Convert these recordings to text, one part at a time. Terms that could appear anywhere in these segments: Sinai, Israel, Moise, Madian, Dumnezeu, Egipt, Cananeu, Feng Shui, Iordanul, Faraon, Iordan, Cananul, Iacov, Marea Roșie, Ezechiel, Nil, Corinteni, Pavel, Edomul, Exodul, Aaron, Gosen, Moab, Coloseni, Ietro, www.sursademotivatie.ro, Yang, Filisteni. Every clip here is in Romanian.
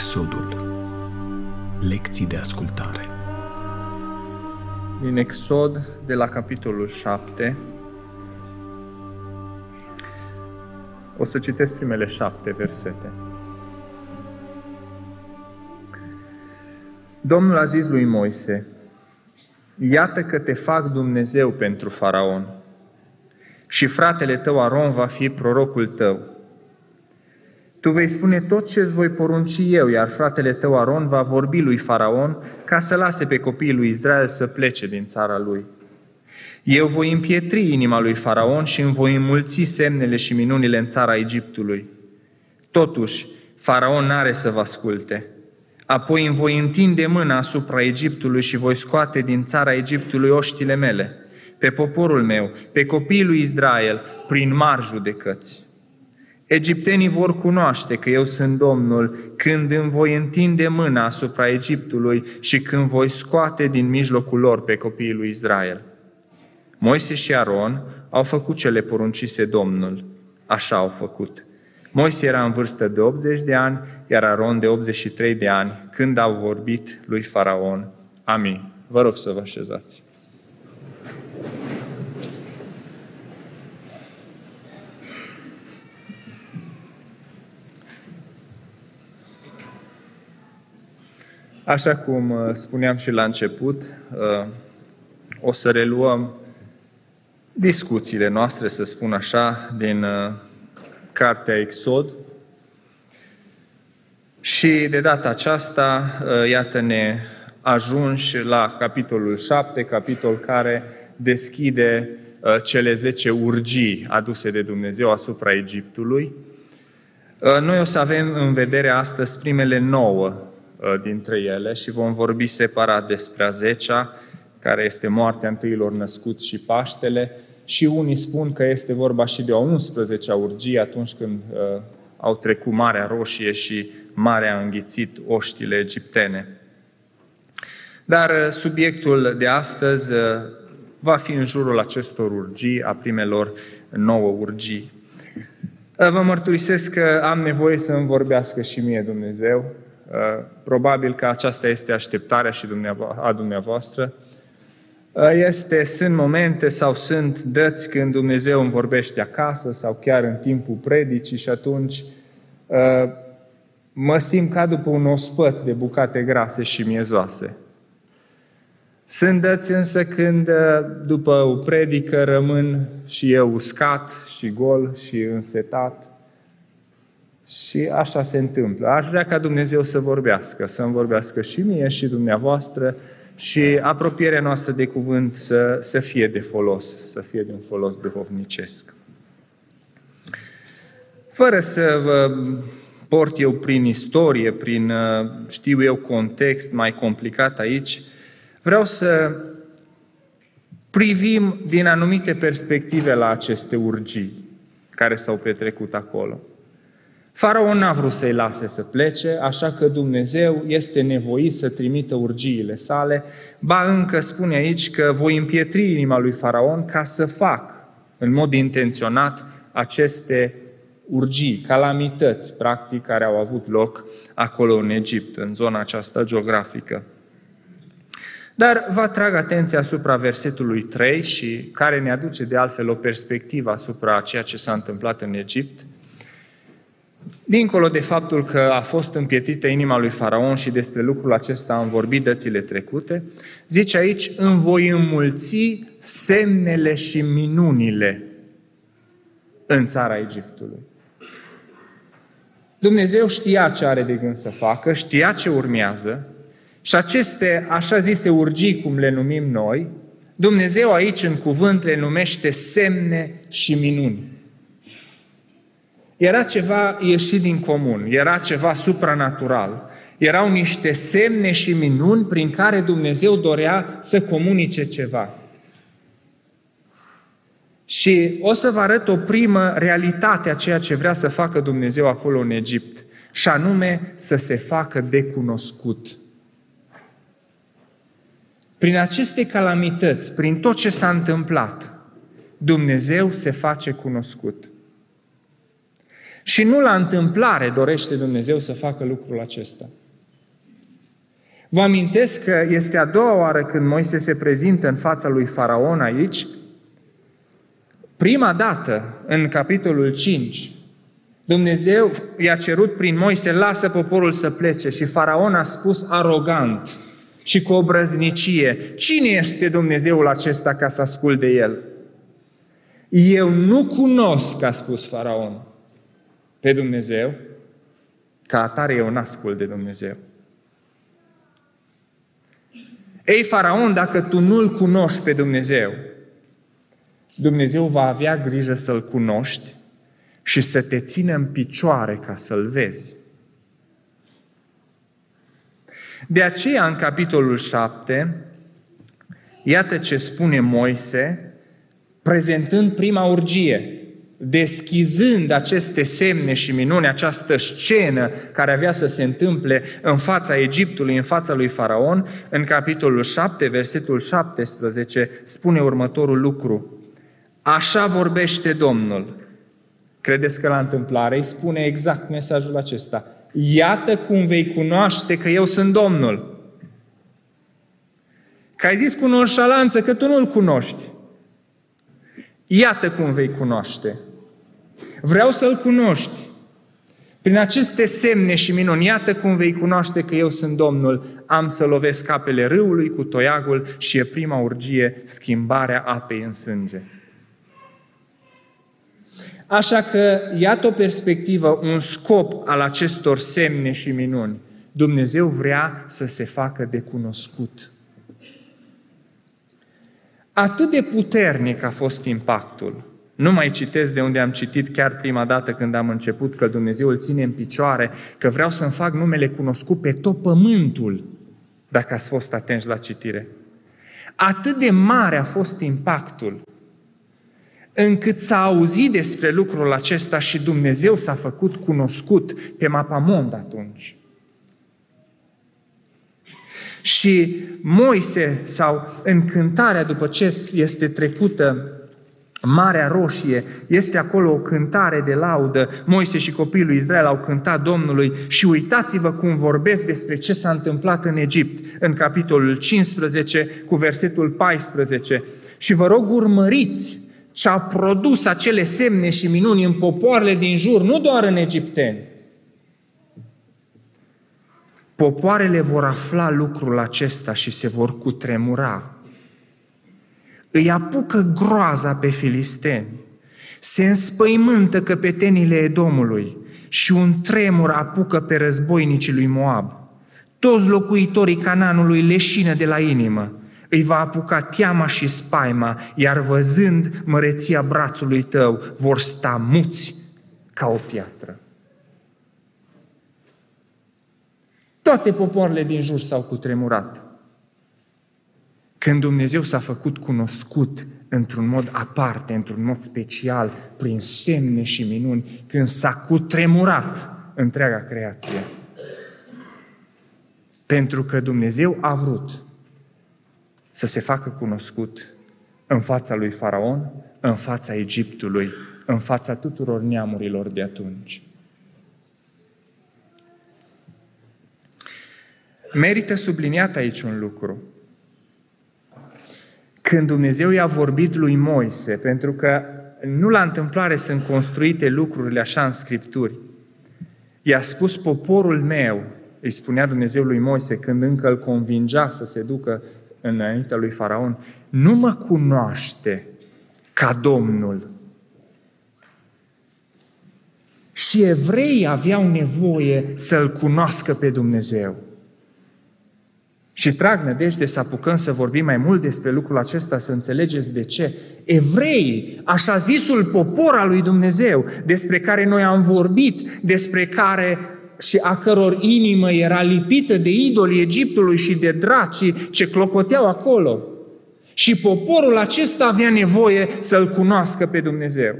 Exodul. Lecții de ascultare. Din Exod, de la capitolul 7, o să citesc primele 7 versete. Domnul a zis lui Moise: iată că te fac Dumnezeu pentru Faraon și fratele tău Aaron va fi prorocul tău. Tu vei spune tot ce îți voi porunci eu, iar fratele tău Aaron va vorbi lui Faraon ca să lase pe copiii lui Israel să plece din țara lui. Eu voi împietri inima lui Faraon și îmi voi înmulți semnele și minunile în țara Egiptului. Totuși, Faraon n-are să vă asculte. Apoi îmi voi întinde mâna asupra Egiptului și voi scoate din țara Egiptului oștile mele, pe poporul meu, pe copiii lui Israel, prin mari judecăți. Egiptenii vor cunoaște că eu sunt Domnul când îmi voi întinde mâna asupra Egiptului și când voi scoate din mijlocul lor pe copiii lui Israel. Moise și Aaron au făcut ce le poruncise Domnul. Așa au făcut. Moise era în vârstă de 80 de ani, iar Aaron de 83 de ani, când au vorbit lui Faraon. Amin. Vă rog să vă așezați. Așa cum spuneam și la început, o să reluăm discuțiile noastre, să spun așa, din cartea Exod. Și de data aceasta, iată-ne ajunși la capitolul 7, capitol care deschide cele 10 urgii aduse de Dumnezeu asupra Egiptului. Noi o să avem în vedere astăzi primele 9 dintre ele și vom vorbi separat despre a 10-a, care este moartea întâilor născuți și Paștele, și unii spun că este vorba și de a 11-a urgie, atunci când au trecut Marea Roșie și marea a înghițit oștile egiptene. Dar subiectul de astăzi va fi în jurul acestor urgii, a primelor 9 urgii. Vă mărturisesc că am nevoie să îmi vorbească și mie Dumnezeu. Probabil că aceasta este așteptarea și a dumneavoastră. Sunt momente sau sunt dăți când Dumnezeu îmi vorbește acasă sau chiar în timpul predicii și atunci mă simt ca după un ospăț de bucate grase și miezoase. Sunt dăți însă când după o predică rămân și eu uscat și gol și însetat. Și așa se întâmplă. Aș vrea ca Dumnezeu să vorbească, să-mi vorbească și mie și dumneavoastră și apropierea noastră de cuvânt să fie de folos, să fie de un folos duhovnicesc. Fără să vă port eu prin istorie, prin, context mai complicat aici, vreau să privim din anumite perspective la aceste urgii care s-au petrecut acolo. Faraon n-a vrut să-i lase să plece, așa că Dumnezeu este nevoit să trimită urgiile sale. Ba încă spune aici că voi împietri inima lui Faraon ca să fac în mod intenționat aceste urgii, calamități, practic, care au avut loc acolo în Egipt, în zona aceasta geografică. Dar vă atrag atenția asupra versetului 3 și care ne aduce de altfel o perspectivă asupra ceea ce s-a întâmplat în Egipt. Dincolo de faptul că a fost împietită inima lui Faraon și despre lucrul acesta am vorbit dățile trecute, zice aici, îmi voi înmulți semnele și minunile în țara Egiptului. Dumnezeu știa ce are de gând să facă, știa ce urmează și aceste, așa zise, urgii, cum le numim noi, Dumnezeu aici în cuvânt le numește semne și minuni. Era ceva ieșit din comun, era ceva supranatural, erau niște semne și minuni prin care Dumnezeu dorea să comunice ceva. Și o să vă arăt o primă realitate a ceea ce vrea să facă Dumnezeu acolo în Egipt, și anume să se facă de cunoscut. Prin aceste calamități, prin tot ce s-a întâmplat, Dumnezeu se face cunoscut. Și nu la întâmplare dorește Dumnezeu să facă lucrul acesta. Vă amintesc că este a doua oară când Moise se prezintă în fața lui Faraon aici. Prima dată, în capitolul 5, Dumnezeu i-a cerut prin Moise, lasă poporul să plece. Și Faraon a spus arogant și cu obrăznicie, cine este Dumnezeul acesta ca să ascult de el? Eu nu cunosc, a spus Faraon, pe Dumnezeu, ca atare eu n-ascult de Dumnezeu. Ei, Faraon, dacă tu nu-L cunoști pe Dumnezeu, Dumnezeu va avea grijă să-L cunoști și să te țină în picioare ca să-L vezi. De aceea, în capitolul 7, iată ce spune Moise, prezentând prima urgie, deschizând aceste semne și minune, această scenă care avea să se întâmple în fața Egiptului, în fața lui Faraon, în capitolul 7, versetul 17, spune următorul lucru. Așa vorbește Domnul. Credeți că la întâmplare îi spune exact mesajul acesta. Iată cum vei cunoaște că eu sunt Domnul. Că ai zis cu nonșalanță că tu nu-L cunoști. Iată cum vei cunoaște. Vreau să-L cunoști. Prin aceste semne și minuni, iată cum vei cunoaște că eu sunt Domnul. Am să lovesc apele râului cu toiagul și e prima urgie, schimbarea apei în sânge. Așa că, iată o perspectivă, un scop al acestor semne și minuni. Dumnezeu vrea să se facă de cunoscut. Atât de puternic a fost impactul. Nu mai citesc de unde am citit chiar prima dată când am început, că Dumnezeu îl ține în picioare, că vreau să-mi fac numele cunoscut pe tot pământul, dacă ați fost atenți la citire. Atât de mare a fost impactul, încât s-a auzit despre lucrul acesta și Dumnezeu s-a făcut cunoscut pe mapamond atunci. Și Moise, sau încântarea după ce este trecută Marea Roșie, este acolo o cântare de laudă. Moise și copiii lui Israel au cântat Domnului și uitați-vă cum vorbesc despre ce s-a întâmplat în Egipt, în capitolul 15 cu versetul 14. Și vă rog urmăriți ce a produs acele semne și minuni în popoarele din jur, nu doar în egipteni. Popoarele vor afla lucrul acesta și se vor cutremura. Îi apucă groaza pe filisteni, se înspăimântă căpetenile Edomului și un tremur apucă pe războinicii lui Moab. Toți locuitorii Cananului leșină de la inimă, îi va apuca teama și spaima, iar văzând măreția brațului tău, vor sta muți ca o piatră. Toate popoarele din jur s-au cutremurat când Dumnezeu s-a făcut cunoscut într-un mod aparte, într-un mod special, prin semne și minuni, când s-a cutremurat întreaga creație. Pentru că Dumnezeu a vrut să se facă cunoscut în fața lui Faraon, în fața Egiptului, în fața tuturor neamurilor de atunci. Merită subliniat aici un lucru. Când Dumnezeu i-a vorbit lui Moise, pentru că nu la întâmplare sunt construite lucrurile așa în Scripturi, i-a spus poporul meu, îi spunea Dumnezeu lui Moise când încă îl convingea să se ducă înaintea lui Faraon, nu mă cunoaște ca Domnul. Și evreii aveau nevoie să-L cunoască pe Dumnezeu. Și trag nădejde să apucăm să vorbim mai mult despre lucrul acesta, să înțelegeți de ce. Evreii, așa zisul popor al lui Dumnezeu, despre care noi am vorbit, despre care și a căror inimă era lipită de idolii Egiptului și de dracii ce clocoteau acolo. Și poporul acesta avea nevoie să-L cunoască pe Dumnezeu.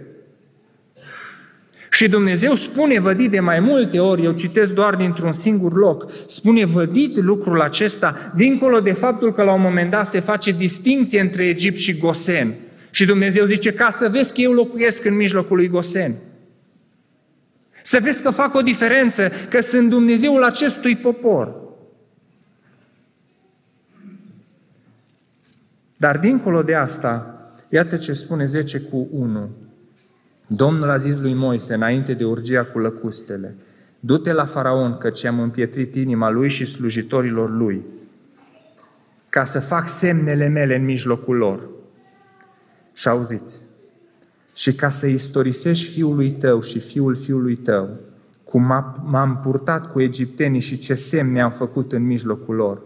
Și Dumnezeu spune vădit de mai multe ori, eu citesc doar dintr-un singur loc, spune vădit lucrul acesta, dincolo de faptul că la un moment dat se face distinție între Egipt și Gosen. Și Dumnezeu zice, ca să vezi că eu locuiesc în mijlocul lui Gosen. Să vezi că fac o diferență, că sunt Dumnezeul acestui popor. Dar dincolo de asta, iată ce spune 10:1. Domnul a zis lui Moise, înainte de urgia cu lăcustele, du-te la Faraon, căci am împietrit inima lui și slujitorilor lui, ca să fac semnele mele în mijlocul lor. Și auziți, și ca să istorisești fiului tău și fiul fiului tău, cum m-am purtat cu egiptenii și ce semne am făcut în mijlocul lor,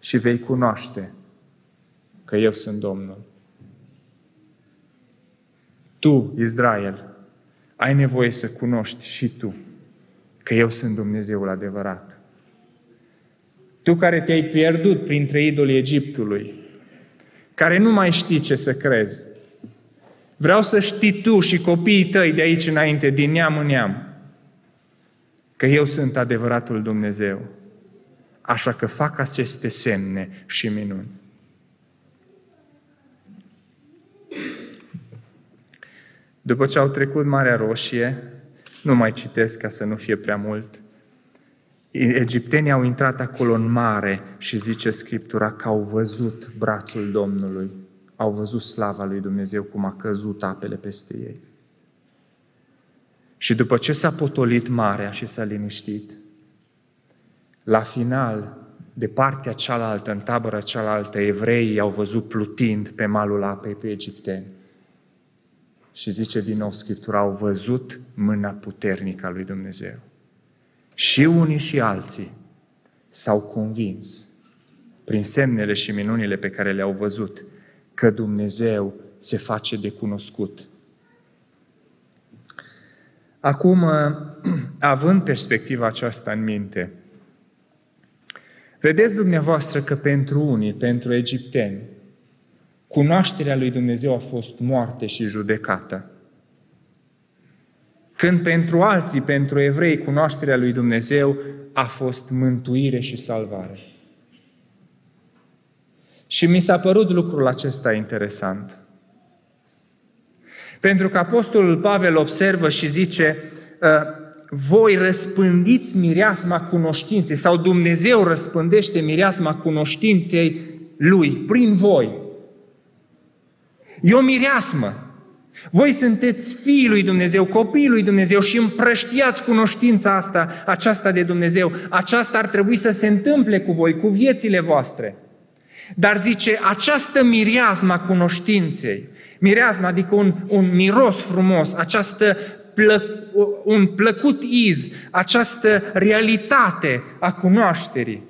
și vei cunoaște că eu sunt Domnul. Tu, Israel, ai nevoie să cunoști și tu că eu sunt Dumnezeul adevărat. Tu care te-ai pierdut printre idolii Egiptului, care nu mai știi ce să crezi, vreau să știi tu și copiii tăi de aici înainte, din neam în neam, că eu sunt adevăratul Dumnezeu. Așa că fac aceste semne și minuni. După ce au trecut Marea Roșie, nu mai citesc ca să nu fie prea mult, egiptenii au intrat acolo în mare și zice Scriptura că au văzut brațul Domnului, au văzut slava lui Dumnezeu cum a căzut apele peste ei. Și după ce s-a potolit marea și s-a liniștit, la final, de partea cealaltă, în tabăra cealaltă, evreii au văzut plutind pe malul apei pe egipteni. Și zice din nou Scriptura, au văzut mâna puternică a lui Dumnezeu. Și unii și alții s-au convins, prin semnele și minunile pe care le-au văzut, că Dumnezeu se face de cunoscut. Acum, având perspectiva aceasta în minte, vedeți dumneavoastră că pentru unii, pentru egipteni, cunoașterea lui Dumnezeu a fost moarte și judecată. Când pentru alții, pentru evrei, cunoașterea lui Dumnezeu a fost mântuire și salvare. Și mi s-a părut lucrul acesta interesant. Pentru că Apostolul Pavel observă și zice, voi răspândiți mireasma cunoștinței, sau Dumnezeu răspândește mireasma cunoștinței Lui prin voi. E o mireasmă. Voi sunteți fiii lui Dumnezeu, copiii lui Dumnezeu și împrăștiați cunoștința asta, aceasta de Dumnezeu. Aceasta ar trebui să se întâmple cu voi, cu viețile voastre. Dar zice, această mireasma cunoștinței, mireasma adică un miros frumos, un plăcut iz, această realitate a cunoașterii,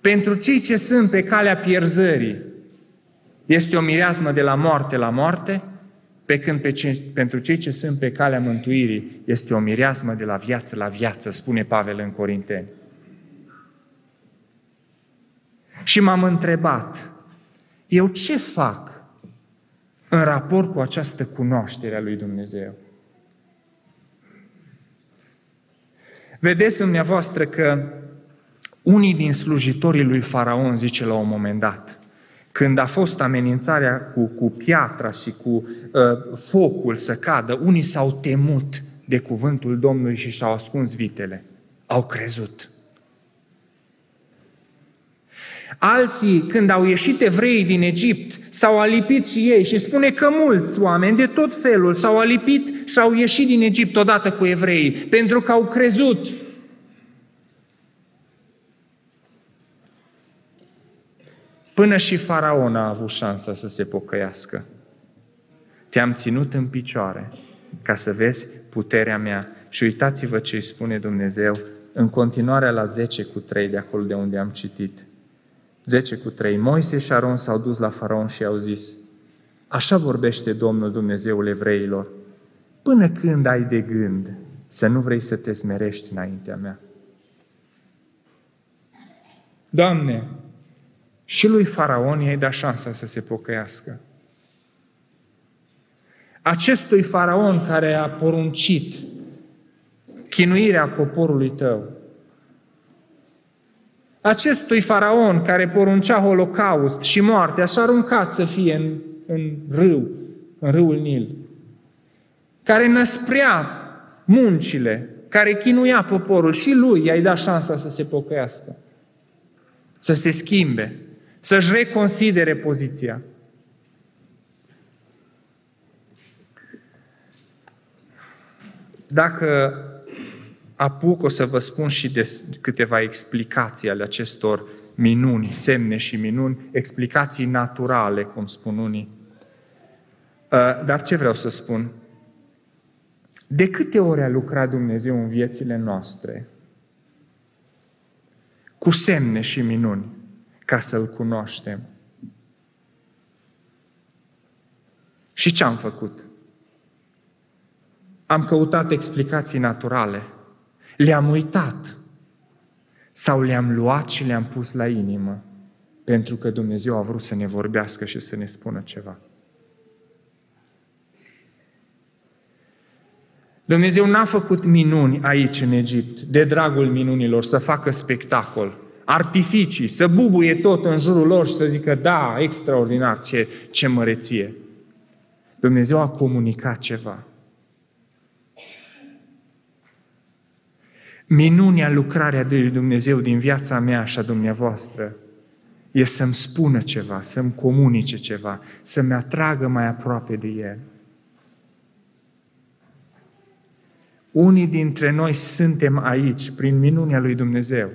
pentru cei ce sunt pe calea pierzării, este o mireasmă de la moarte la moarte, pe când pentru cei ce sunt pe calea mântuirii este o mireasmă de la viață la viață, spune Pavel în Corinteni. Și m-am întrebat, eu ce fac în raport cu această cunoaștere a lui Dumnezeu? Vedeți dumneavoastră că unii din slujitorii lui Faraon zice la un moment dat, când a fost amenințarea cu piatra și cu focul să cadă, unii s-au temut de cuvântul Domnului și și-au ascuns vitele. Au crezut. Alții, când au ieșit evreii din Egipt, s-au alipit și ei și spune că mulți oameni de tot felul s-au alipit și au ieșit din Egipt odată cu evreii, pentru că au crezut. Până și Faraon a avut șansa să se pocăiască. Te-am ținut în picioare ca să vezi puterea mea. Și uitați-vă ce îi spune Dumnezeu în continuare la 10:3 de acolo de unde am citit. 10:3. Moise și Aaron s-au dus la Faraon și i-au zis, așa vorbește Domnul Dumnezeul evreilor, până când ai de gând să nu vrei să te smerești înaintea mea? Doamne, și lui Faraon i-ai dat șansa să se pocăiască. Acestui Faraon care a poruncit chinuirea poporului tău, acestui Faraon care poruncea holocaust și moartea și aruncat să fie în râul Nil, care năsprea muncile care chinuia poporul și lui i-ai dat șansa să se pocăiască, să se schimbe, să-și reconsidere poziția. Dacă apuc, o să vă spun și de câteva explicații ale acestor minuni, semne și minuni, explicații naturale, cum spun unii. Dar ce vreau să spun? De câte ori a lucrat Dumnezeu în viețile noastre cu semne și minuni ca să-L cunoaștem? Și ce am făcut? Am căutat explicații naturale, le-am uitat sau le-am luat și le-am pus la inimă pentru că Dumnezeu a vrut să ne vorbească și să ne spună ceva. Dumnezeu n-a făcut minuni aici în Egipt, de dragul minunilor, să facă spectacol, artificii, să bubuie tot în jurul lor și să zică, da, extraordinar, ce măreție. Dumnezeu a comunicat ceva. Minunea, lucrarea lui Dumnezeu din viața mea și a dumneavoastră e să-mi spună ceva, să-mi comunice ceva, să-mi atragă mai aproape de El. Unii dintre noi suntem aici prin minunea lui Dumnezeu.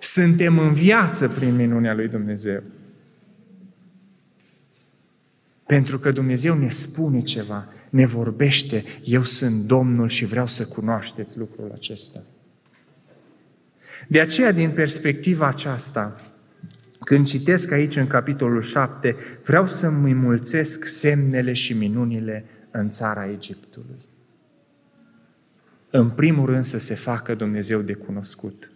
Suntem în viață prin minunea lui Dumnezeu. Pentru că Dumnezeu ne spune ceva, ne vorbește, eu sunt Domnul și vreau să cunoașteți lucrul acesta. De aceea, din perspectiva aceasta, când citesc aici în capitolul 7, vreau să-mi înmulțesc semnele și minunile în țara Egiptului. În primul rând să se facă Dumnezeu de cunoscut.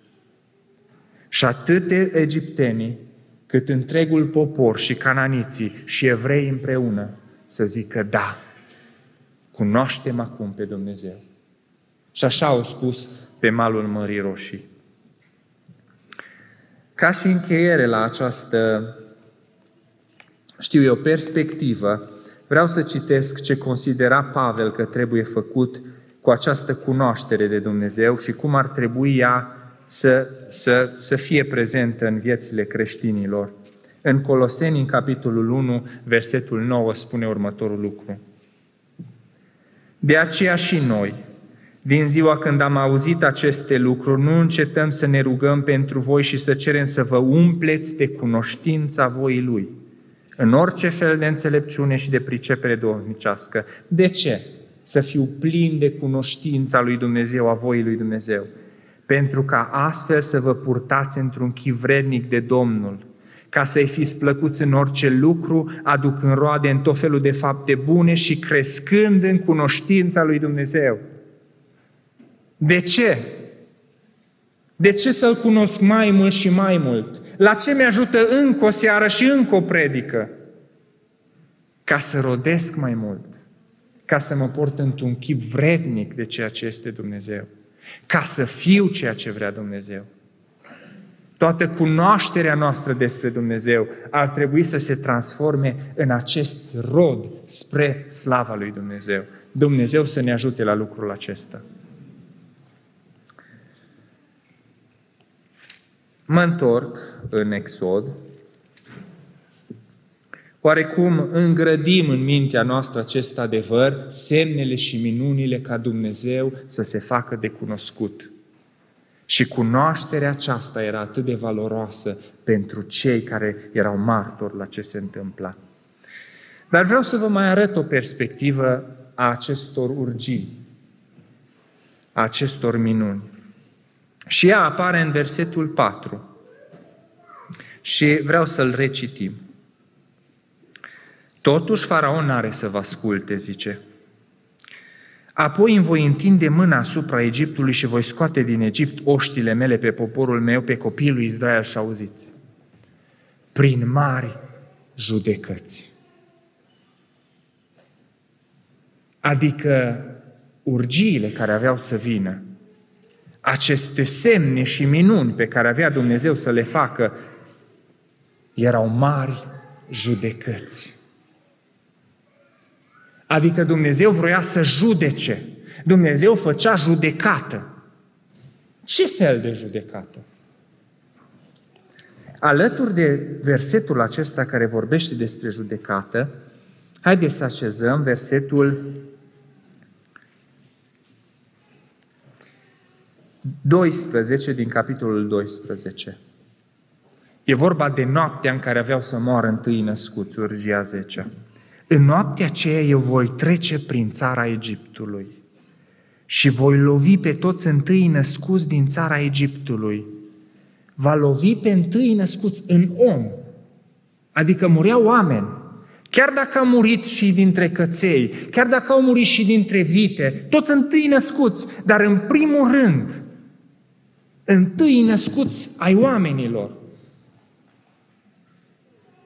Și atât egiptenii, cât întregul popor și cananiții și evrei împreună să zică da, cunoaștem acum pe Dumnezeu. Și așa au spus pe malul Mării Roșii. Ca și încheiere la această, perspectivă, vreau să citesc ce considera Pavel că trebuie făcut cu această cunoaștere de Dumnezeu și cum ar trebui ea să fie prezentă în viețile creștinilor. În Coloseni, în capitolul 1, versetul 9, spune următorul lucru. De aceea și noi, din ziua când am auzit aceste lucruri, nu încetăm să ne rugăm pentru voi și să cerem să vă umpleți de cunoștința voii Lui, în orice fel de înțelepciune și de pricepere duhovnicească. De ce? Să fiu plin de cunoștința lui Dumnezeu, a voii lui Dumnezeu. Pentru ca astfel să vă purtați într-un chip vrednic de Domnul, ca să-i fiți plăcuți în orice lucru, aducând roade în tot felul de fapte bune și crescând în cunoștința lui Dumnezeu. De ce? De ce să-L cunosc mai mult și mai mult? La ce mi-ajută încă o seară și încă o predică? Ca să rodesc mai mult, ca să mă port într-un chip vrednic de ceea ce este Dumnezeu, ca să fiu ceea ce vrea Dumnezeu. Toată cunoașterea noastră despre Dumnezeu ar trebui să se transforme în acest rod spre slava lui Dumnezeu. Dumnezeu să ne ajute la lucrul acesta. Mă întorc în Exod. Oarecum îngrădim în mintea noastră acest adevăr, semnele și minunile ca Dumnezeu să se facă de cunoscut. Și cunoașterea aceasta era atât de valoroasă pentru cei care erau martori la ce se întâmpla. Dar vreau să vă mai arăt o perspectivă a acestor urgii, a acestor minuni. Și ea apare în versetul 4. Și vreau să-l recitim. Totuși Faraon n-are să vă asculte, zice. Apoi îmi voi întinde mâna asupra Egiptului și voi scoate din Egipt oștile mele pe poporul meu, pe copiii lui Israel, și auziți, prin mari judecăți. Adică urgiile care aveau să vină, aceste semne și minuni pe care avea Dumnezeu să le facă, erau mari judecăți. Adică Dumnezeu vroia să judece. Dumnezeu făcea judecată. Ce fel de judecată? Alături de versetul acesta care vorbește despre judecată, haideți să așezăm versetul 12 din capitolul 12. E vorba de noaptea în care aveau să moară întâi născuți, urgia 10. În noaptea aceea eu voi trece prin țara Egiptului și voi lovi pe toți întâi născuți din țara Egiptului. Va lovi pe întâi născuți în om. Adică mureau oameni. Chiar dacă au murit și dintre căței, chiar dacă au murit și dintre vite, toți întâi născuți, dar în primul rând, întâi născuți ai oamenilor.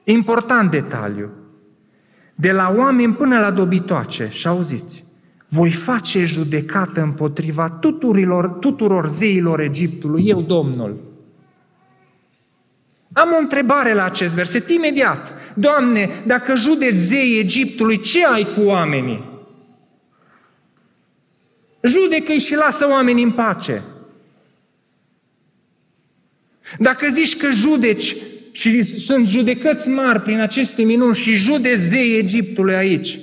Important detaliu. De la oameni până la dobitoace, și auziți, voi face judecată împotriva tuturor zeilor Egiptului, eu Domnul. Am o întrebare la acest verset imediat. Doamne, dacă judeci zeii Egiptului, ce ai cu oamenii? Judecă-i și lasă oamenii în pace. Dacă zici că judeci și sunt judecăți mari prin aceste minuni și judeci zeii Egiptului aici,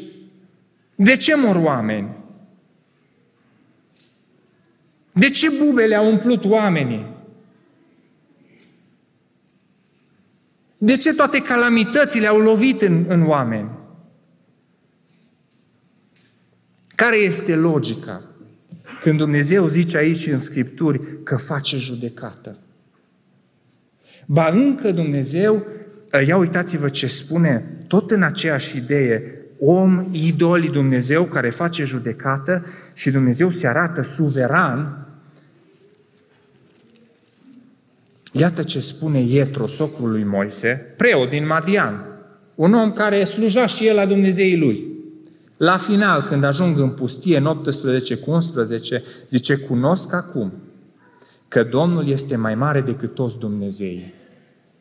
de ce mor oameni? De ce bubele au umplut oamenii? De ce toate calamitățile au lovit în oameni? Care este logica când Dumnezeu zice aici în Scripturi că face judecată? Ba încă Dumnezeu, ia uitați-vă ce spune, tot în aceeași idee, om, idol, Dumnezeu care face judecată și Dumnezeu se arată suveran. Iată ce spune Ietro, socrul lui Moise, preot din Madian, un om care sluja și el la Dumnezeii lui. La final, când ajung în pustie, în 18:11, zice, cunosc acum că Domnul este mai mare decât toți Dumnezeii,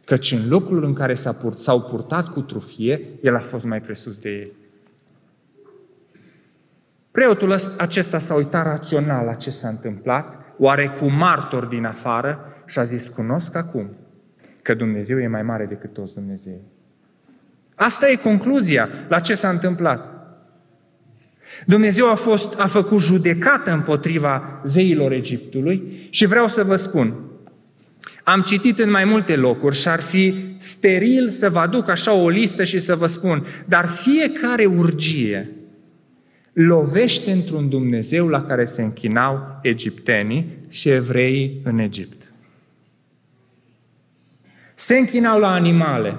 căci în locul în care s-au purtat cu trufie, el a fost mai presus de ei. Preotul acesta s-a uitat rațional la ce s-a întâmplat, oare cu martori din afară, și a zis, cunosc acum că Dumnezeu e mai mare decât toți Dumnezei. Asta e concluzia la ce s-a întâmplat. Dumnezeu a făcut judecată împotriva zeilor Egiptului și vreau să vă spun, am citit în mai multe locuri și ar fi steril să vă aduc așa o listă și să vă spun, dar fiecare urgie lovește într-un Dumnezeu la care se închinau egiptenii și evreii în Egipt. Se închinau la animale,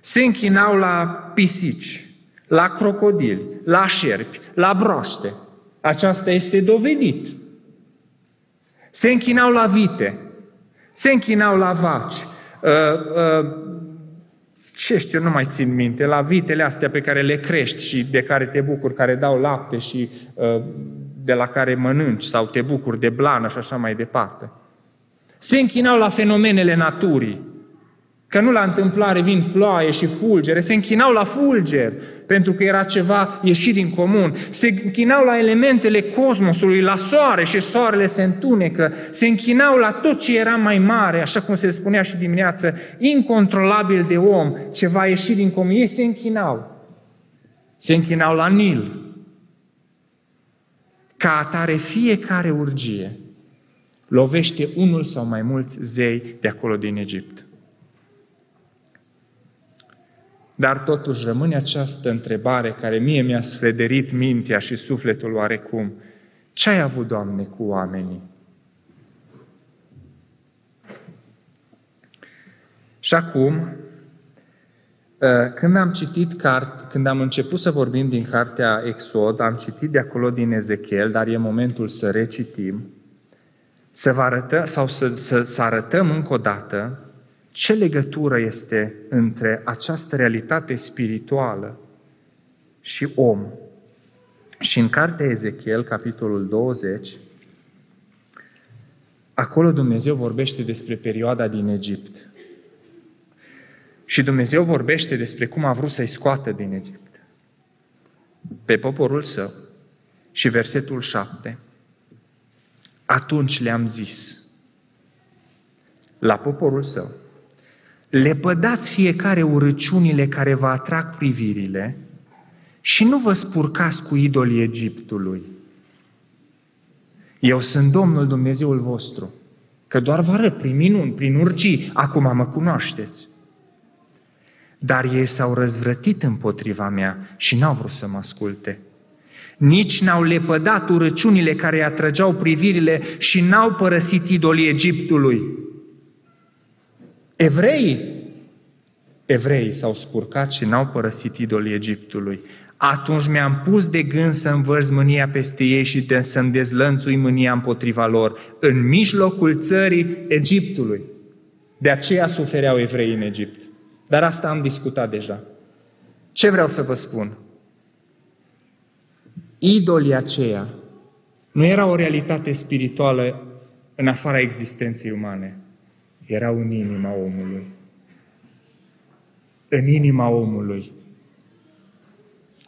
se închinau la pisici, la crocodili, la șerpi, la broaște. Aceasta este dovedit. Se închinau la vite, se închinau la vaci, ce știu, nu mai țin minte, la vitele astea pe care le crești și de care te bucuri, care dau lapte și de la care mănânci sau te bucuri de blană și așa mai departe. Se închinau la fenomenele naturii. Că nu la întâmplare vin ploaie și fulgere, se închinau la fulgeri, pentru că era ceva ieșit din comun. Se închinau la elementele cosmosului, la soare și soarele se întunecă. Se închinau la tot ce era mai mare, așa cum se spunea și dimineață, incontrolabil de om, ceva ieșit din comun. Ei se închinau. Se închinau la Nil. Ca atare fiecare urgie lovește unul sau mai mulți zei de acolo din Egipt. Dar totuși rămâne această întrebare care mie mi-a sfrederit mintea și sufletul oarecum. Ce ai avut, Doamne, cu oamenii? Și acum, când am citit când am început să vorbim din cartea Exod, am citit de acolo din Ezechiel, dar e momentul să recitim, să vă arătăm, sau să arătăm încă o dată ce legătură este între această realitate spirituală și om. Și în cartea Ezechiel, capitolul 20, acolo Dumnezeu vorbește despre perioada din Egipt. Și Dumnezeu vorbește despre cum a vrut să-i scoată din Egipt. pe poporul său. Și versetul 7. Atunci le-am zis la poporul său: lepădați fiecare urăciunile care vă atrag privirile și nu vă spurcați cu idolii Egiptului. Eu sunt Domnul Dumnezeul vostru, că doar vă arăt prin minuni, prin urcii, acum mă cunoașteți. Dar ei s-au răzvrătit împotriva mea și n-au vrut să mă asculte. Nici n-au lepădat urăciunile care atrăgeau privirile și n-au părăsit idolii Egiptului. Evreii s-au spurcat și n-au părăsit idolii Egiptului. Atunci mi-am pus de gând să învârz mânia peste ei și să-mi dezlănțui mânia împotriva lor în mijlocul țării Egiptului. De aceea sufereau evreii în Egipt. Dar asta am discutat deja. Ce vreau să vă spun? Idolii aceia nu era o realitate spirituală în afara existenței umane. Erau în inima omului. În inima omului.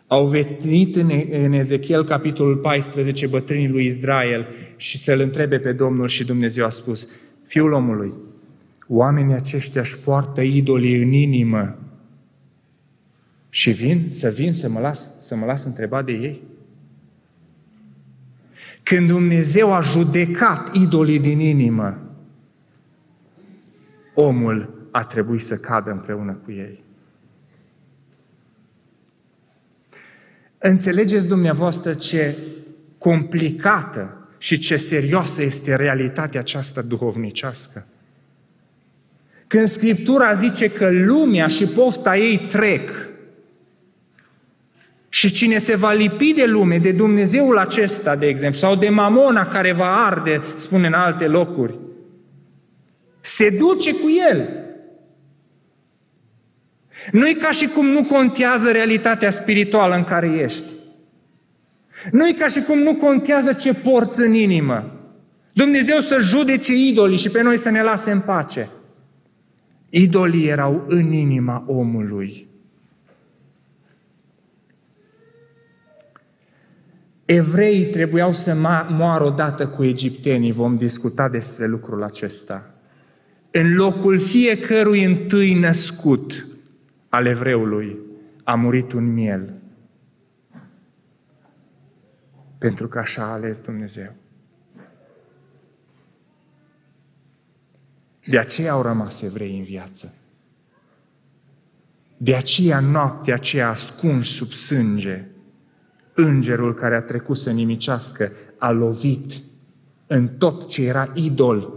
Au venit în Ezechiel, capitolul 14, bătrânii lui Israel și să-L întrebe pe Domnul și Dumnezeu a spus: Fiul omului, oamenii aceștia își poartă idolii în inimă și vin să mă las întrebat de ei? Când Dumnezeu a judecat idolii din inimă, omul a trebuit să cadă împreună cu ei. Înțelegeți dumneavoastră ce complicată și ce serioasă este realitatea aceasta duhovnicească? Când Scriptura zice că lumea și pofta ei trec și cine se va lipi de lume, de Dumnezeul acesta, de exemplu, sau de mamona care va arde, spune în alte locuri, se duce cu el. Nu-i ca și cum nu contează realitatea spirituală în care ești. Nu-i ca și cum nu contează ce porți în inimă. Dumnezeu să judece idolii și pe noi să ne lase în pace. Idolii erau în inima omului. Evreii trebuiau să moară odată cu egiptenii, vom discuta despre lucrul acesta. În locul fiecărui întâi născut al evreului a murit un miel. Pentru că așa a ales Dumnezeu. De aceea au rămas evrei în viață. De aceea noaptea aceea ascunși sub sânge, îngerul care a trecut să nimicească a lovit în tot ce era idol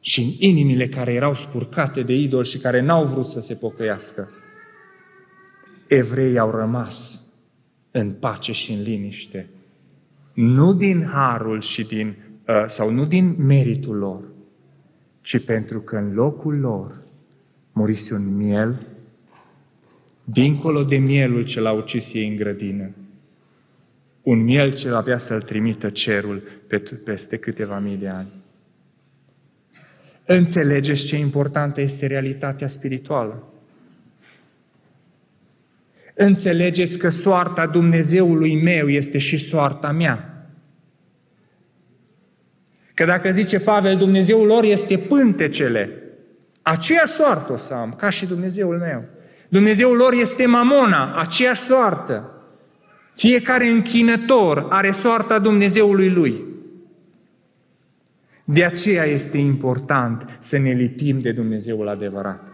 și în inimile care erau spurcate de idol și care n-au vrut să se pocăiască. Evreii au rămas în pace și în liniște. Nu din harul și nu din meritul lor, ci pentru că în locul lor murise un miel, dincolo de mielul ce l-a ucis ei în grădină. Un miel ce l-avea să-l trimită cerul peste câteva mii de ani. Înțelegeți ce importantă este realitatea spirituală? Înțelegeți că soarta Dumnezeului meu este și soarta mea. Că dacă zice Pavel, Dumnezeul lor este pântecele, aceeași soartă o să am, ca și Dumnezeul meu. Dumnezeul lor este mamona, aceeași soartă. Fiecare închinător are soarta Dumnezeului lui. De aceea este important să ne lipim de Dumnezeul adevărat.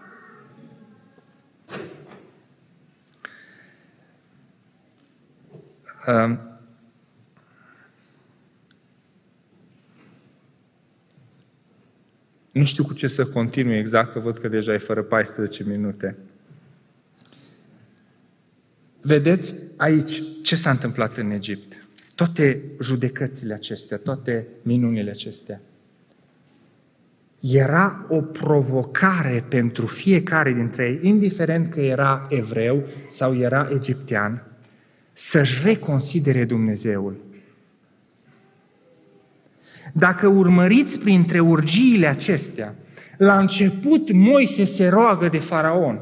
Nu știu cu ce să continui exact, că văd că deja e fără 14 minute. Vedeți aici ce s-a întâmplat în Egipt. Toate judecățile acestea, toate minunile acestea. Era o provocare pentru fiecare dintre ei, indiferent că era evreu sau era egiptean, să-și reconsidere Dumnezeul. Dacă urmăriți printre urgiile acestea, la început Moise se roagă de Faraon.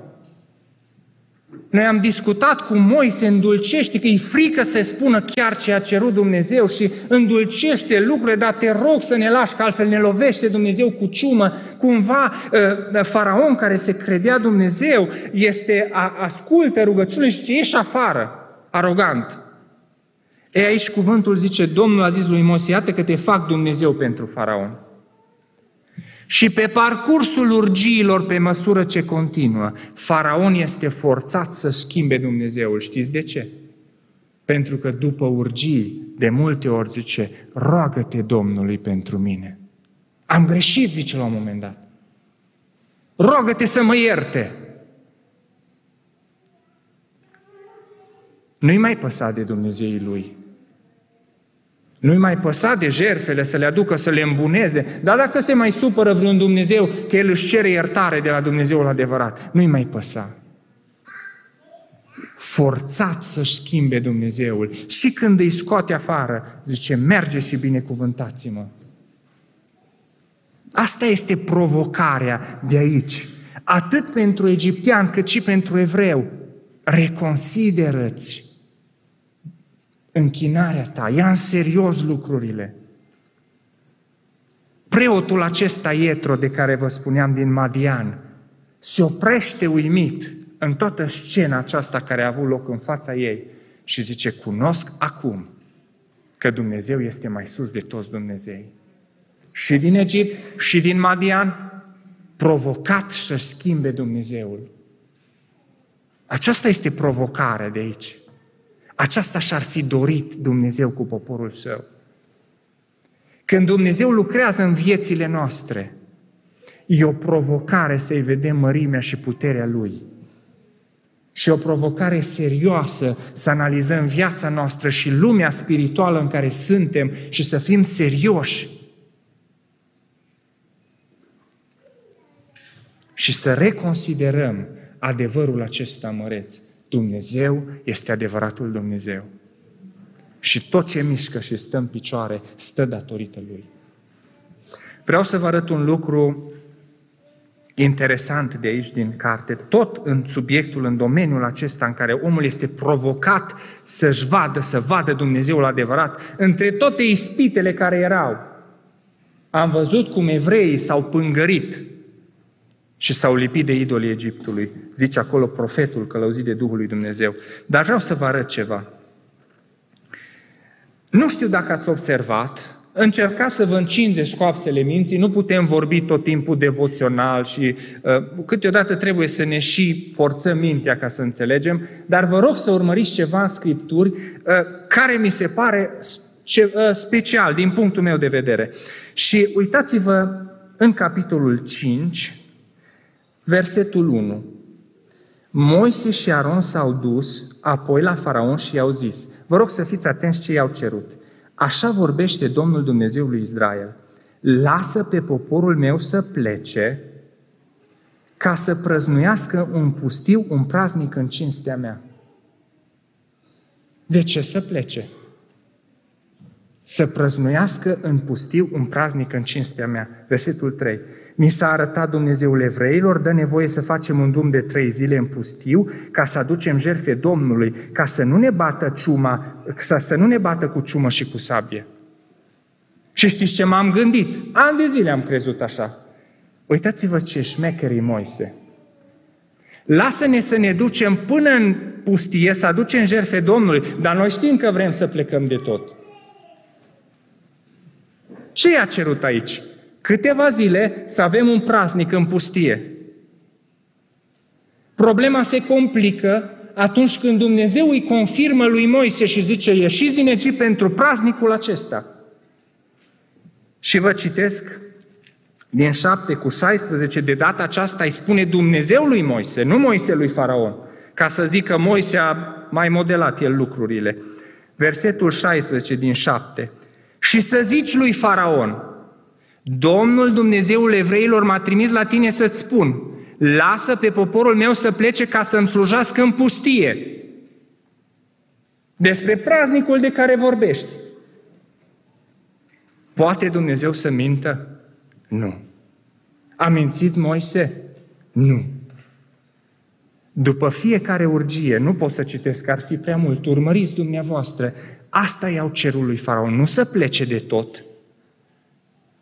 Noi am discutat cum Moise îndulcește, că-i frică să spună chiar ce a cerut Dumnezeu și îndulcește lucrurile, dar te rog să ne lași, că altfel ne lovește Dumnezeu cu ciumă. Cumva Faraon, care se credea Dumnezeu, ascultă rugăciunile și zice, ieși afară, arogant. E aici cuvântul zice, Domnul a zis lui Moise, iată că te fac Dumnezeu pentru Faraon. Și pe parcursul urgiilor, pe măsură ce continuă, Faraon este forțat să schimbe Dumnezeul. Știți de ce? Pentru că după urgii, de multe ori zice, roagă-te Domnului pentru mine. Am greșit, zice la un moment dat. Roagă-te să mă ierte. Nu-i mai păsa de Dumnezeii lui. Nu-i mai păsa de jertfele, să le aducă, să le îmbuneze. Dar dacă se mai supără vreun Dumnezeu că el își cere iertare de la Dumnezeul adevărat, nu-i mai păsa. Forțat să-și schimbe Dumnezeul. Și când îi scoate afară, zice, merge și binecuvântați-mă. Asta este provocarea de aici. Atât pentru egiptean, cât și pentru evreu. Reconsideră-ți închinarea ta, ia în serios lucrurile. Preotul acesta Ietro, de care vă spuneam din Madian, se oprește uimit în toată scena aceasta care a avut loc în fața ei și zice, cunosc acum că Dumnezeu este mai sus de toți Dumnezei. Și din Egipt, și din Madian, provocat să-și schimbe Dumnezeul. Aceasta este provocarea de aici. Aceasta și-ar fi dorit Dumnezeu cu poporul său. Când Dumnezeu lucrează în viețile noastre, e o provocare să-i vedem mărimea și puterea Lui. Și o provocare serioasă să analizăm viața noastră și lumea spirituală în care suntem și să fim serioși. Și să reconsiderăm adevărul acesta măreț. Dumnezeu este adevăratul Dumnezeu. Și tot ce mișcă și stă în picioare, stă datorită Lui. Vreau să vă arăt un lucru interesant de aici din carte, tot în subiectul, în domeniul acesta în care omul este provocat să-și vadă, să vadă Dumnezeul adevărat, între toate ispitele care erau. Am văzut cum evreii s-au pângărit și s-au lipit de idolii Egiptului, zice acolo profetul călăuzit de Duhul lui Dumnezeu. Dar vreau să vă arăt ceva. Nu știu dacă ați observat, încercați să vă încingeți coapsele minții, nu putem vorbi tot timpul devoțional și câteodată trebuie să ne și forțăm mintea ca să înțelegem, dar vă rog să urmăriți ceva în Scripturi care mi se pare special din punctul meu de vedere. Și uitați-vă în capitolul 5, Versetul 1. Moise și Aaron s-au dus apoi la Faraon și i-au zis, vă rog să fiți atenți ce i-au cerut. Așa vorbește Domnul Dumnezeul lui Israel. Lasă pe poporul meu să plece ca să prăznuiască în pustiu un praznic în cinstea mea. De ce să plece? Să prăznuiască în pustiu un praznic în cinstea mea. Versetul 3. Ni s-a arătat Dumnezeul evreilor, dă nevoie să facem un dum de 3 zile în pustiu ca să aducem jertfe Domnului, ca să nu ne bată cu ciumă și cu sabie. Și știți ce m-am gândit? Ani de zile am crezut așa. Uitați-vă ce șmecherii Moise. Lasă-ne să ne ducem până în pustie, să aducem jertfe Domnului, dar noi știm că vrem să plecăm de tot. Ce i-a cerut aici? Câteva zile să avem un praznic în pustie. Problema se complică atunci când Dumnezeu îi confirmă lui Moise și zice, ieșiți din Egipt pentru praznicul acesta. Și vă citesc din 7:16, de data aceasta îi spune Dumnezeu lui Moise, nu Moise lui Faraon, ca să zică Moise a mai modelat el lucrurile. Versetul 16 din 7. Și să zici lui Faraon, Domnul Dumnezeul evreilor m-a trimis la tine să-ți spun, lasă pe poporul meu să plece ca să-mi slujească în pustie. Despre praznicul de care vorbești. Poate Dumnezeu să mintă? Nu. A mințit Moise? Nu. După fiecare urgie, nu pot să citesc, ar fi prea mult, urmăriți dumneavoastră, asta i-au cerut lui Faraon, nu să plece de tot,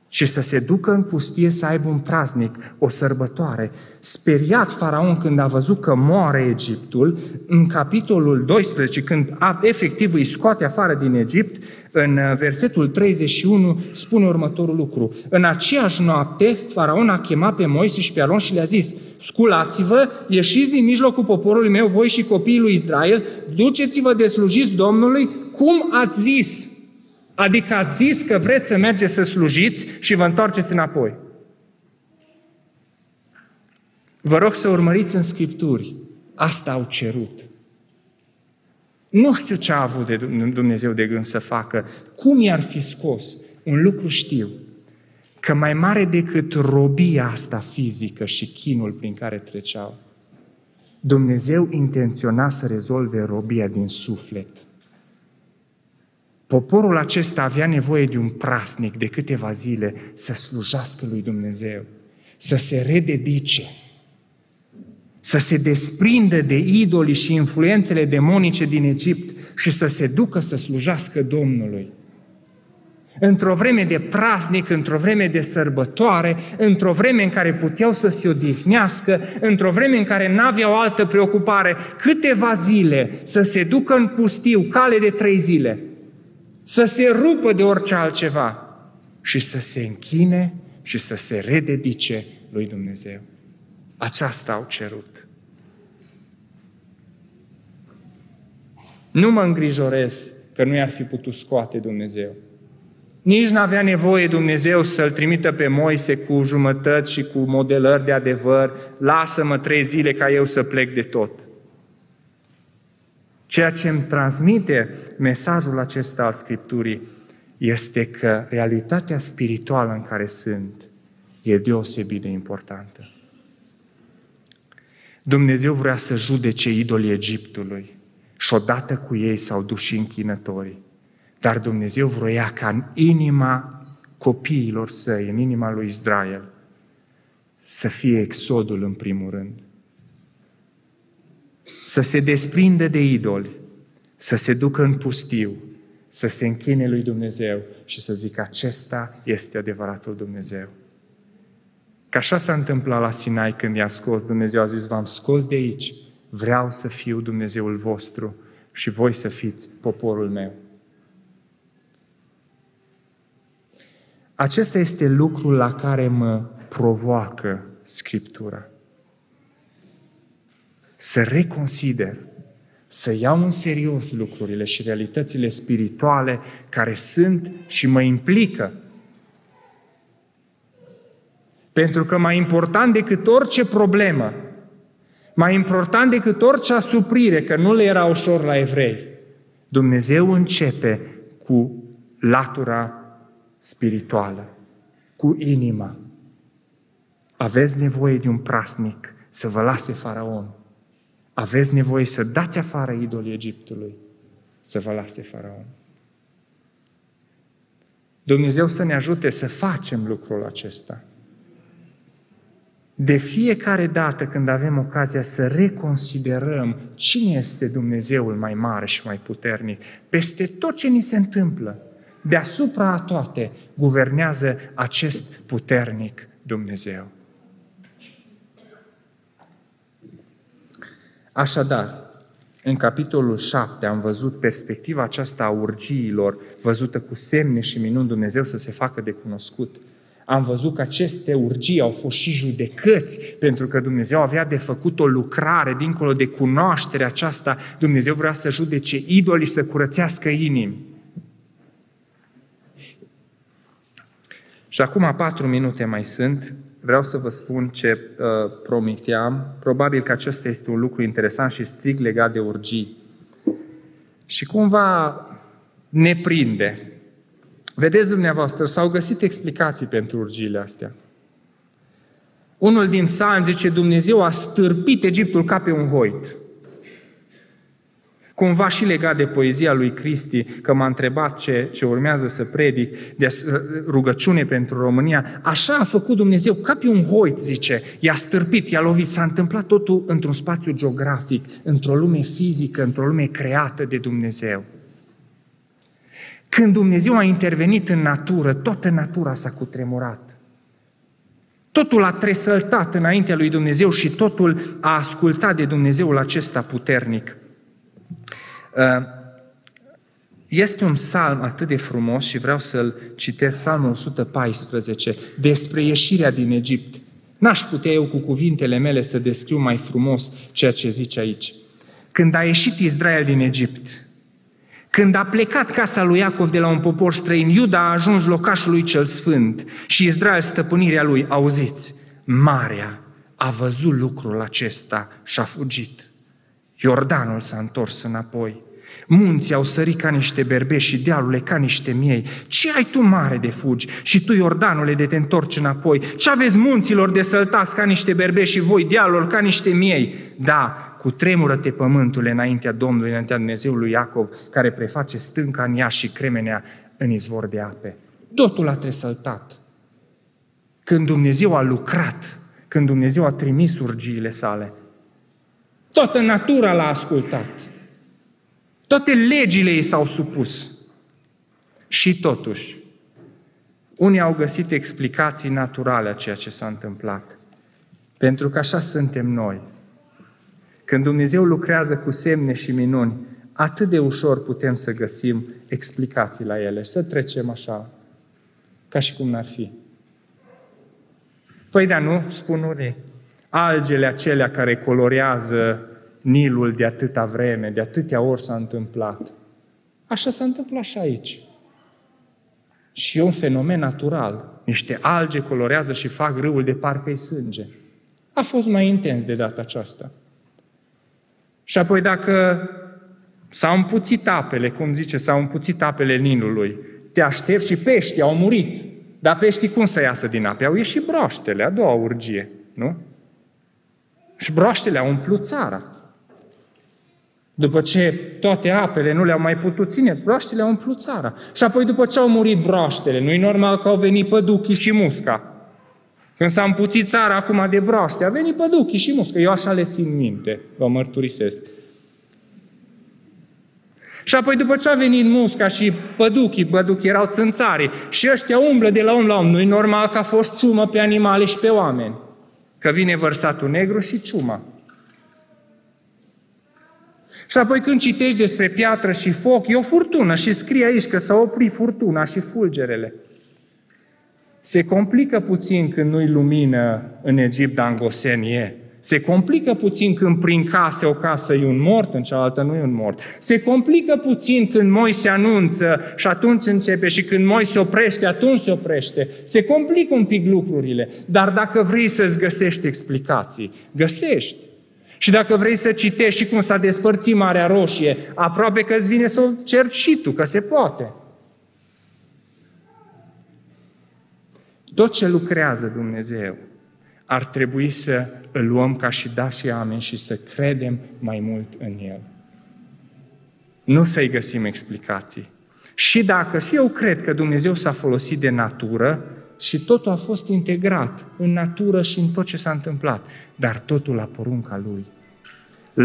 ci să se ducă în pustie să aibă un praznic, o sărbătoare. Speriat Faraon când a văzut că moare Egiptul, în capitolul 12, când efectiv îi scoate afară din Egipt, în versetul 31 spune următorul lucru. În aceeași noapte, Faraon a chemat pe Moise și pe Aaron și le-a zis: sculați-vă, ieșiți din mijlocul poporului meu, voi și copiii lui Israel, duceți-vă de slujiți Domnului, cum ați zis. Adică ați zis că vreți să mergeți să slujiți și vă întoarceți înapoi. Vă rog să urmăriți în Scripturi. Asta au cerut. Nu știu ce a avut de Dumnezeu de gând să facă. Cum i-ar fi scos? Un lucru știu. Că mai mare decât robia asta fizică și chinul prin care treceau, Dumnezeu intenționa să rezolve robia din suflet. Poporul acesta avea nevoie de un praznic de câteva zile să slujească lui Dumnezeu, să se rededice, să se desprindă de idolii și influențele demonice din Egipt și să se ducă să slujească Domnului. Într-o vreme de praznic, într-o vreme de sărbătoare, într-o vreme în care puteau să se odihnească, într-o vreme în care n-aveau altă preocupare, câteva zile să se ducă în pustiu, cale de 3 zile, să se rupă de orice altceva și să se închine și să se rededice lui Dumnezeu. Aceasta au cerut. Nu mă îngrijorez că nu i-ar fi putut scoate Dumnezeu. Nici n-avea nevoie Dumnezeu să-l trimită pe Moise cu jumătăți și cu modelări de adevăr. Lasă-mă 3 zile ca eu să plec de tot. Ceea ce îmi transmite mesajul acesta al Scripturii este că realitatea spirituală în care sunt e deosebit de importantă. Dumnezeu vrea să judece idolii Egiptului și odată cu ei s-au dus și închinătorii. Dar Dumnezeu vroia ca în inima copiilor săi, în inima lui Israel, să fie exodul în primul rând. Să se desprindă de idoli, să se ducă în pustiu, să se închine lui Dumnezeu și să zică: acesta este adevăratul Dumnezeu. Că așa s-a întâmplat la Sinai când i-a scos. Dumnezeu a zis: v-am scos de aici, vreau să fiu Dumnezeul vostru și voi să fiți poporul meu. Acesta este lucrul la care mă provoacă Scriptura. Să reconsider, să iau în serios lucrurile și realitățile spirituale care sunt și mă implică. Pentru că mai important decât orice problemă, mai important decât orice asuprire, că nu le era ușor la evrei, Dumnezeu începe cu latura spirituală, cu inima. Aveți nevoie de un praznic să vă lase Faraon. Aveți nevoie să dați afară idolii Egiptului, să vă lase Faraon. Dumnezeu să ne ajute să facem lucrul acesta. De fiecare dată când avem ocazia să reconsiderăm cine este Dumnezeul mai mare și mai puternic, peste tot ce ni se întâmplă, deasupra a toate, guvernează acest puternic Dumnezeu. Așadar, în capitolul 7 am văzut perspectiva aceasta a urgiilor, văzută cu semne și minuni, Dumnezeu să se facă de cunoscut. Am văzut că aceste urgii au fost și judecăți, pentru că Dumnezeu avea de făcut o lucrare dincolo de cunoașterea aceasta. Dumnezeu vrea să judece idolii, să curățească inimi. Și acum 4 minute mai sunt. Vreau să vă spun ce promiteam. Probabil că acesta este un lucru interesant și strict legat de urgii. Și cumva ne prinde. Vedeți dumneavoastră, s-au găsit explicații pentru urgiile astea. Unul din psalmi zice: Dumnezeu a stârpit Egiptul ca pe un hoit. Cumva și legat de poezia lui Cristi, că m-a întrebat ce urmează să predic, de rugăciune pentru România. Așa a făcut Dumnezeu, ca pe un hoit, zice, i-a stârpit, i-a lovit, s-a întâmplat totul într-un spațiu geografic, într-o lume fizică, într-o lume creată de Dumnezeu. Când Dumnezeu a intervenit în natură, toată natura s-a cutremurat. Totul a tresăltat înaintea lui Dumnezeu și totul a ascultat de Dumnezeul acesta puternic. Este un psalm atât de frumos și vreau să-l citesc, psalmul 114, despre ieșirea din Egipt. N-aș putea eu cu cuvintele mele să descriu mai frumos ceea ce zice aici. Când a ieșit Israel din Egipt, când a plecat casa lui Iacov de la un popor străin, Iuda a ajuns locașul lui cel sfânt și Israel stăpânirea lui. Auziți, marea a văzut lucrul acesta și a fugit. Iordanul s-a întors înapoi. Munții au sărit ca niște berbeși și dealurile ca niște miei. Ce ai tu, mare, de fugi? Și tu, Iordanule, de te întorci înapoi. Ce aveți, munților, de săltați ca niște berbeși și voi, dealurilor, ca niște miei? Da, cutremură-te, pământule, înaintea Domnului, înaintea Dumnezeului Iacov, care preface stânca în ea și cremenea în izvor de ape. Totul a tresăltat. Când Dumnezeu a lucrat, când Dumnezeu a trimis urgiile sale, toată natura l-a ascultat. Toate legile ei s-au supus. Și totuși, unii au găsit explicații naturale a ceea ce s-a întâmplat. Pentru că așa suntem noi. Când Dumnezeu lucrează cu semne și minuni, atât de ușor putem să găsim explicații la ele. Să trecem așa, ca și cum n-ar fi. Păi, dar nu, spun unii. Algele acelea care colorează Nilul de atâta vreme, de atâtea ori s-a întâmplat. Așa s-a întâmplat și aici. Și e un fenomen natural. Niște alge colorează și fac râul de parcă-i sânge. A fost mai intens de data aceasta. Și apoi dacă s-au împuțit apele, cum zice, s-au împuțit apele Nilului, te aștepți și peștii au murit. Dar peștii cum să iasă din ape? Au ieșit broaștele, a doua urgie, nu? Și broaștele au umplut țara. După ce toate apele nu le-au mai putut ține, broaștele au umplut țara. Și apoi după ce au murit broaștele, nu-i normal că au venit păduchii și musca. Când s-a împuțit țara acum de broaște, a venit păduchii și musca. Eu așa le țin minte, vă mărturisesc. Și apoi după ce a venit musca și păduchii erau țânțarii, și ăștia umblă de la om la om. Nu-i normal că a fost ciumă pe animale și pe oameni. Că vine vărsatul negru și ciuma. Și apoi când citești despre piatră și foc, e o furtună și scrie aici că s-a oprit furtuna și fulgerele. Se complică puțin când nu-i lumină în Egipt, dar în Gosen e. Se complică puțin când prin case o casă e un mort, în cealaltă nu e un mort. Se complică puțin când Moise anunță și atunci începe și când Moise oprește, atunci se oprește. Se complică un pic lucrurile, dar dacă vrei să-ți găsești explicații, găsești. Și dacă vrei să citești și cum s-a despărțit Marea Roșie, aproape că îți vine să o cerci și tu, că se poate. Tot ce lucrează Dumnezeu ar trebui să îl luăm ca și da și amen și să credem mai mult în El. Nu să-i găsim explicații. Și dacă și eu cred că Dumnezeu s-a folosit de natură și totul a fost integrat în natură și în tot ce s-a întâmplat, dar totul la porunca Lui.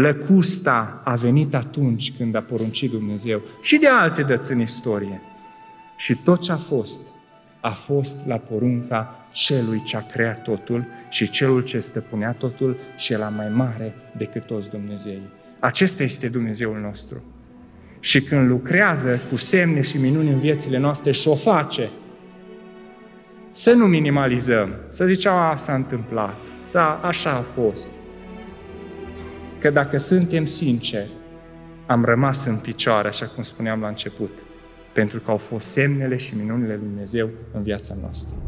Lăcusta a venit atunci când a poruncit Dumnezeu și de alte dăți în istorie. Și tot ce a fost la porunca Celui ce a creat totul și Celul ce stăpânea totul și era mai mare decât toți Dumnezeii. Acesta este Dumnezeul nostru. Și când lucrează cu semne și minuni în viețile noastre și o face, să nu minimalizăm, să zicem, s-a întâmplat, așa a fost. Că dacă suntem sinceri, am rămas în picioare, așa cum spuneam la început, pentru că au fost semnele și minunile lui Dumnezeu în viața noastră.